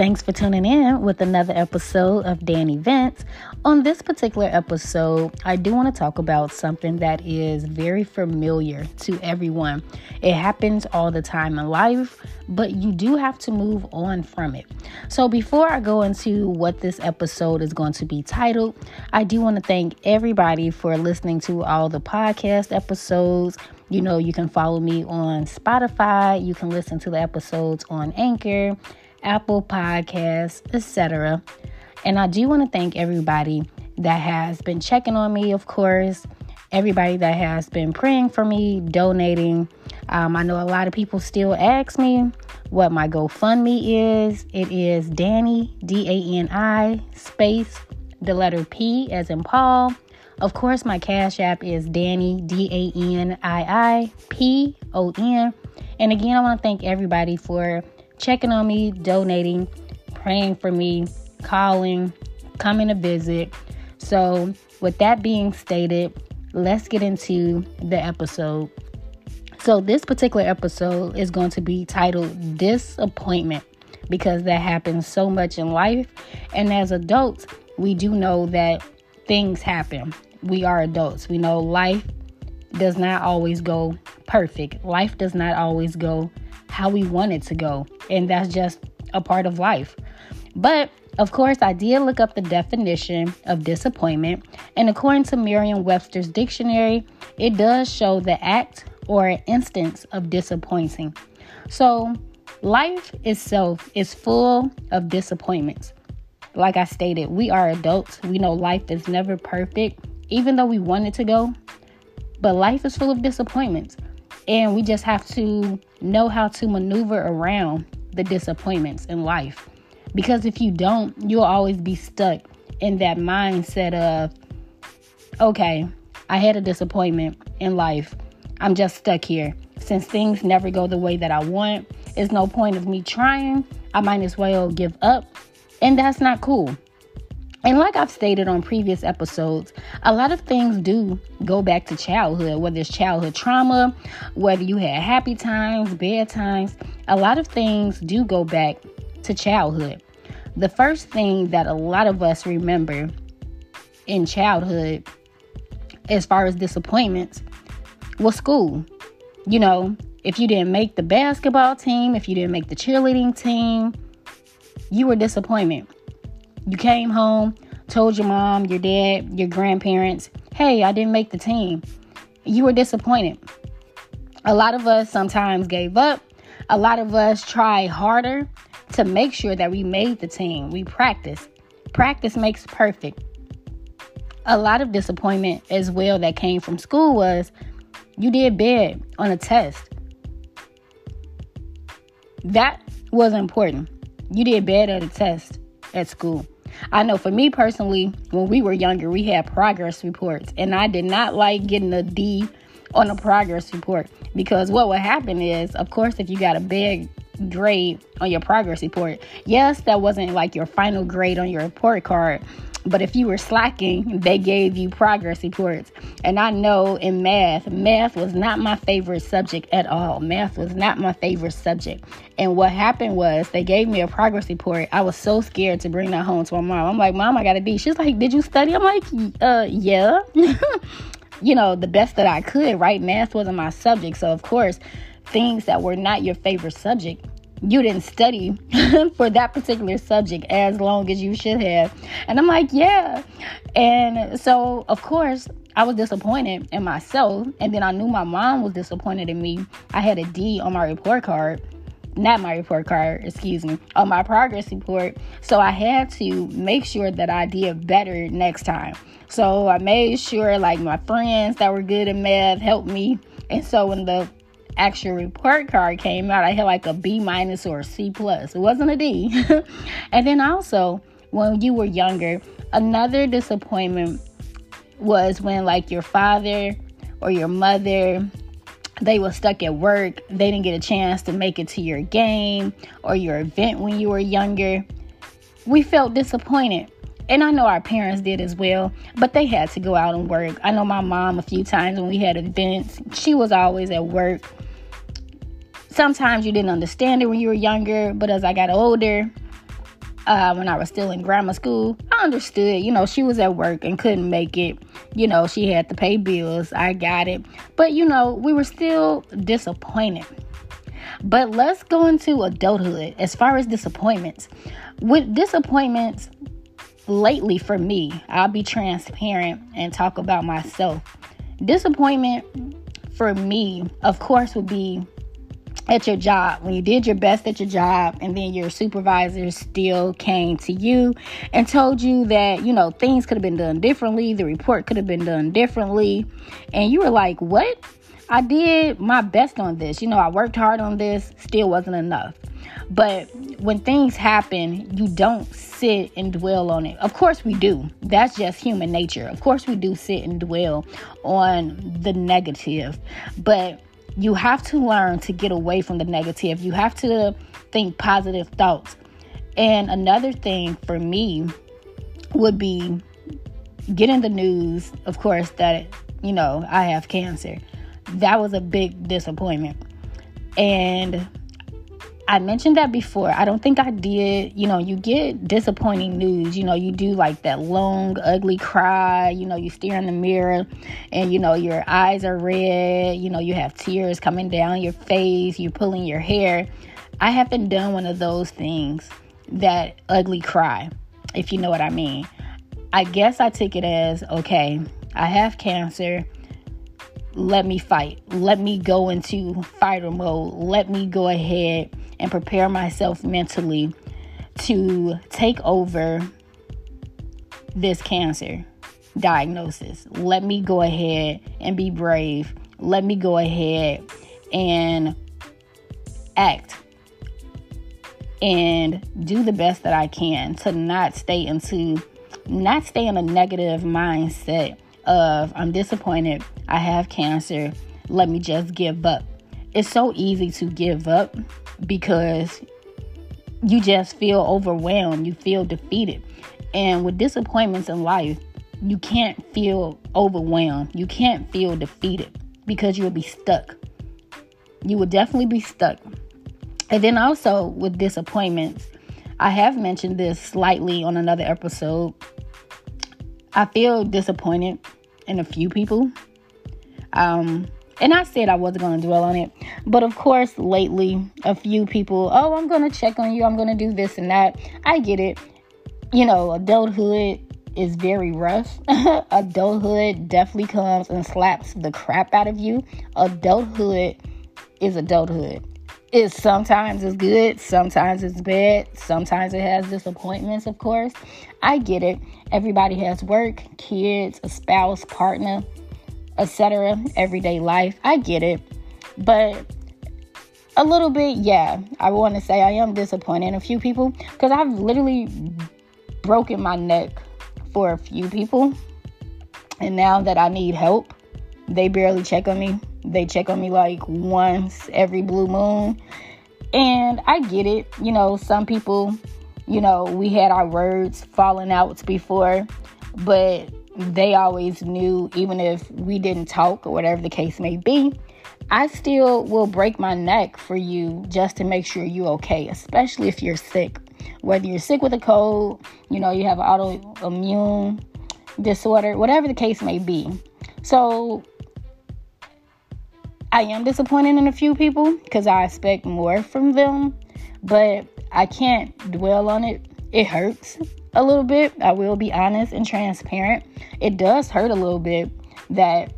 Thanks for tuning in with another episode of Danny Vents. On this particular episode, I do want to talk about something that is very familiar to everyone. It happens all the time in life, but you do have to move on from it. So before I go into what this episode is going to be titled, I do want to thank everybody for listening to all the podcast episodes. You know, you can follow me on Spotify. You can listen to the episodes on Anchor, Apple Podcasts, etc. And I do want to thank everybody that has been checking on me, of course, everybody that has been praying for me, donating. I know a lot of people still ask me what my GoFundMe is. It is Danny, D-A-N-I, space, the letter P as in Paul. Of course, my Cash App is Danny, D-A-N-I-I-P-O-N. And again, I want to thank everybody for checking on me, donating, praying for me, calling, coming to visit. So with that being stated, let's get into the episode. So this particular episode is going to be titled Disappointment, because that happens so much in life. And as adults, we do know that things happen. We are adults. We know life does not always go perfect. Life does not always go how we want it to go. And that's just a part of life. But of course, I did look up the definition of disappointment. And according to Merriam-Webster's dictionary, it does show the act or instance of disappointing. So life itself is full of disappointments. Like I stated, we are adults. We know life is never perfect, even though we want it to go. But life is full of disappointments. And we just have to know how to maneuver around the disappointments in life. Because if you don't, you'll always be stuck in that mindset of, okay, I had a disappointment in life. I'm just stuck here. Since things never go the way that I want, there's no point of me trying. I might as well give up. And that's not cool. And like I've stated on previous episodes, a lot of things do go back to childhood, whether it's childhood trauma, whether you had happy times, bad times. A lot of things do go back to childhood. The first thing that a lot of us remember in childhood, as far as disappointments, was school. You know, if you didn't make the basketball team, if you didn't make the cheerleading team, you were disappointed. You came home, told your mom, your dad, your grandparents, hey, I didn't make the team. You were disappointed. A lot of us sometimes gave up. A lot of us tried harder to make sure that we made the team. We practiced. Practice makes perfect. A lot of disappointment as well that came from school was you did bad on a test. That was important. You did bad at a test at school. I know for me personally, when we were younger, we had progress reports, and I did not like getting a D on a progress report, because what would happen is, of course, if you got a bad grade on your progress report, yes, that wasn't like your final grade on your report card, but if you were slacking, they gave you progress reports. And I know in math was not my favorite subject at all. Math was not my favorite subject. And what happened was they gave me a progress report. I was so scared to bring that home to my mom. I'm like, Mom, I got a D. She's like, did you study? I'm like, yeah. You know, the best that I could, right? Math wasn't my subject. So, of course, things that were not your favorite subject, you didn't study for that particular subject as long as you should have. And I'm like, yeah. And so, of course, I was disappointed in myself. And then I knew my mom was disappointed in me. I had a D on my report card. Not my report card, excuse me. On my progress report. So I had to make sure that I did better next time. So I made sure, like, my friends that were good in math helped me. And so when the actual report card came out, I had like a B- or a C+. It wasn't a D. And then also, when you were younger, another disappointment was when, like, your father or your mother, they were stuck at work. They didn't get a chance to make it to your game or your event when you were younger. We felt disappointed. And I know our parents did as well, but they had to go out and work. I know my mom, a few times when we had events, she was always at work. Sometimes you didn't understand it when you were younger, but as I got older, when I was still in grammar school. I understood, she was at work and couldn't make it. She had to pay bills. I got it. But, we were still disappointed. But let's go into adulthood as far as disappointments. With disappointments lately for me, I'll be transparent and talk about myself. Disappointment for me, of course, would be at your job, when you did your best at your job and then your supervisor still came to you and told you that, things could have been done differently. The report could have been done differently. And you were like, what? I did my best on this. I worked hard on this. Still wasn't enough. But when things happen, you don't sit and dwell on it. Of course we do. That's just human nature. Of course we do sit and dwell on the negative. But you have to learn to get away from the negative. You have to think positive thoughts. And another thing for me would be getting the news, of course, that, I have cancer. That was a big disappointment. And I mentioned that before. I don't think I did. You get disappointing news. You do like that long, ugly cry. You stare in the mirror and, your eyes are red. You have tears coming down your face. You're pulling your hair. I haven't done one of those things, that ugly cry, if you know what I mean. I guess I took it as, okay, I have cancer. Let me fight. Let me go into fighter mode. Let me go ahead and prepare myself mentally to take over this cancer diagnosis. Let me go ahead and be brave. Let me go ahead and act and do the best that I can to not stay in a negative mindset of I'm disappointed, I have cancer, let me just give up. It's so easy to give up because you just feel overwhelmed, you feel defeated. And with disappointments in life, you can't feel overwhelmed, you can't feel defeated because you will be stuck. You will definitely be stuck. And then also with disappointments, I have mentioned this slightly on another episode. I feel disappointed in a few people. And I said I wasn't going to dwell on it. But of course, lately, a few people, oh, I'm going to check on you. I'm going to do this and that. I get it. Adulthood is very rough. Adulthood definitely comes and slaps the crap out of you. Adulthood is adulthood. It sometimes is good, sometimes it's bad, sometimes it has disappointments, of course. I get it. Everybody has work, kids, a spouse, partner, etc., everyday life. I get it. But a little bit, yeah, I want to say I am disappointed in a few people because I've literally broken my neck for a few people. And now that I need help, they barely check on me. They check on me like once every blue moon. And I get it. Some people, we had our words falling out before, but they always knew, even if we didn't talk or whatever the case may be, I still will break my neck for you just to make sure you're okay, especially if you're sick. Whether you're sick with a cold, you have an autoimmune disorder, whatever the case may be. So I am disappointed in a few people because I expect more from them, but I can't dwell on it. It hurts a little bit. I will be honest and transparent. It does hurt a little bit that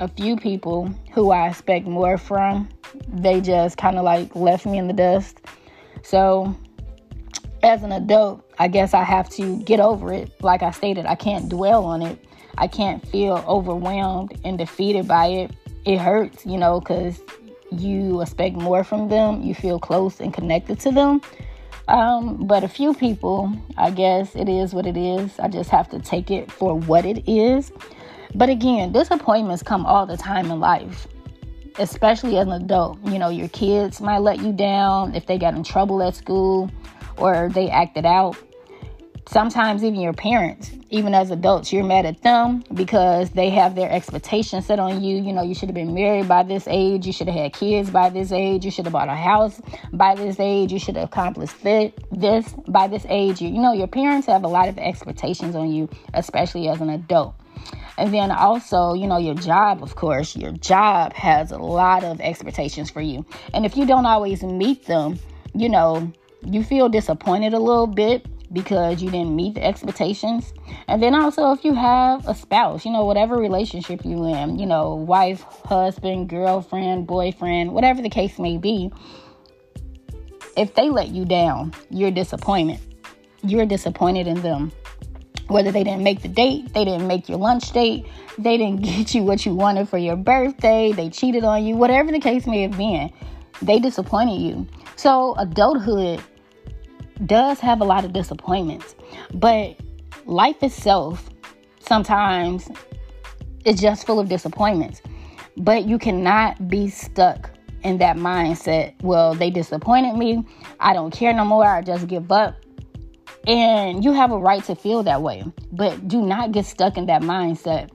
a few people who I expect more from, they just kind of like left me in the dust. So as an adult, I guess I have to get over it. Like I stated, I can't dwell on it. I can't feel overwhelmed and defeated by it. It hurts, because you expect more from them. You feel close and connected to them. But a few people, I guess it is what it is. I just have to take it for what it is. But again, disappointments come all the time in life, especially as an adult. Your kids might let you down if they got in trouble at school or they acted out. Sometimes even your parents, even as adults, you're mad at them because they have their expectations set on you. You know, you should have been married by this age. You should have had kids by this age. You should have bought a house by this age. You should have accomplished this by this age. You know, your parents have a lot of expectations on you, especially as an adult. And then also, you know, your job, of course, your job has a lot of expectations for you. And if you don't always meet them, you know, you feel disappointed a little bit because you didn't meet the expectations. And then also, if you have a spouse, you know, whatever relationship you in, you know, wife, husband, girlfriend, boyfriend, whatever the case may be, if they let you down, you're disappointed. You're disappointed in them. Whether they didn't make the date, they didn't make your lunch date, they didn't get you what you wanted for your birthday, they cheated on you, whatever the case may have been, they disappointed you. So adulthood does have a lot of disappointments, but life itself sometimes is just full of disappointments. But you cannot be stuck in that mindset, well, they disappointed me, I don't care no more, I just give up. And you have a right to feel that way, but do not get stuck in that mindset.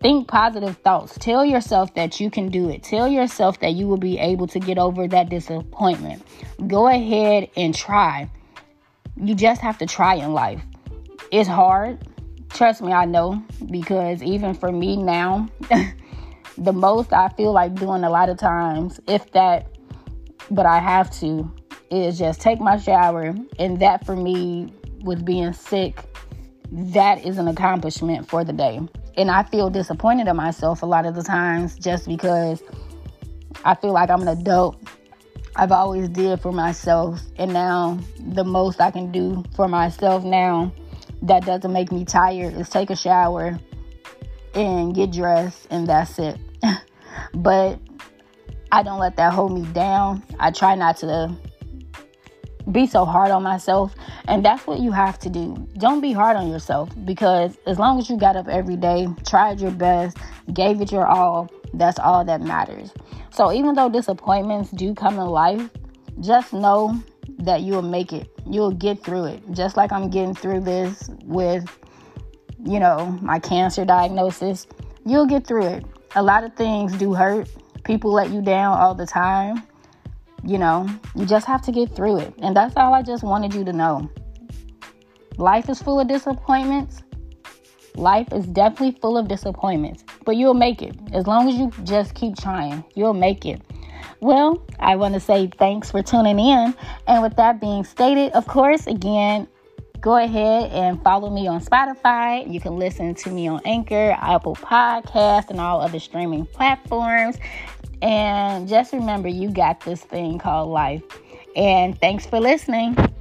Think positive thoughts. Tell yourself that you can do it. Tell yourself that you will be able to get over that disappointment. Go ahead and try. You just have to try in life. It's hard. Trust me, I know, because even for me now, the most I feel like doing a lot of times, if that, but I have to, is just take my shower. And that for me, with being sick, that is an accomplishment for the day. And I feel disappointed in myself a lot of the times just because I feel like I'm an adult. I've always did for myself. And now the most I can do for myself now that doesn't make me tired is take a shower and get dressed, and that's it. But I don't let that hold me down. I try not to be so hard on myself. And that's what you have to do. Don't be hard on yourself, because as long as you got up every day, tried your best, gave it your all, that's all that matters. So even though disappointments do come in life, just know that you'll make it. You'll get through it. Just like I'm getting through this with, you know, my cancer diagnosis. You'll get through it. A lot of things do hurt. People let you down all the time. You know, you just have to get through it. And that's all I just wanted you to know. Life is full of disappointments. Life is definitely full of disappointments. But you'll make it. As long as you just keep trying, you'll make it. Well, I want to say thanks for tuning in. And with that being stated, of course, again, go ahead and follow me on Spotify. You can listen to me on Anchor, Apple Podcasts, and all other streaming platforms. And just remember, you got this thing called life. And thanks for listening.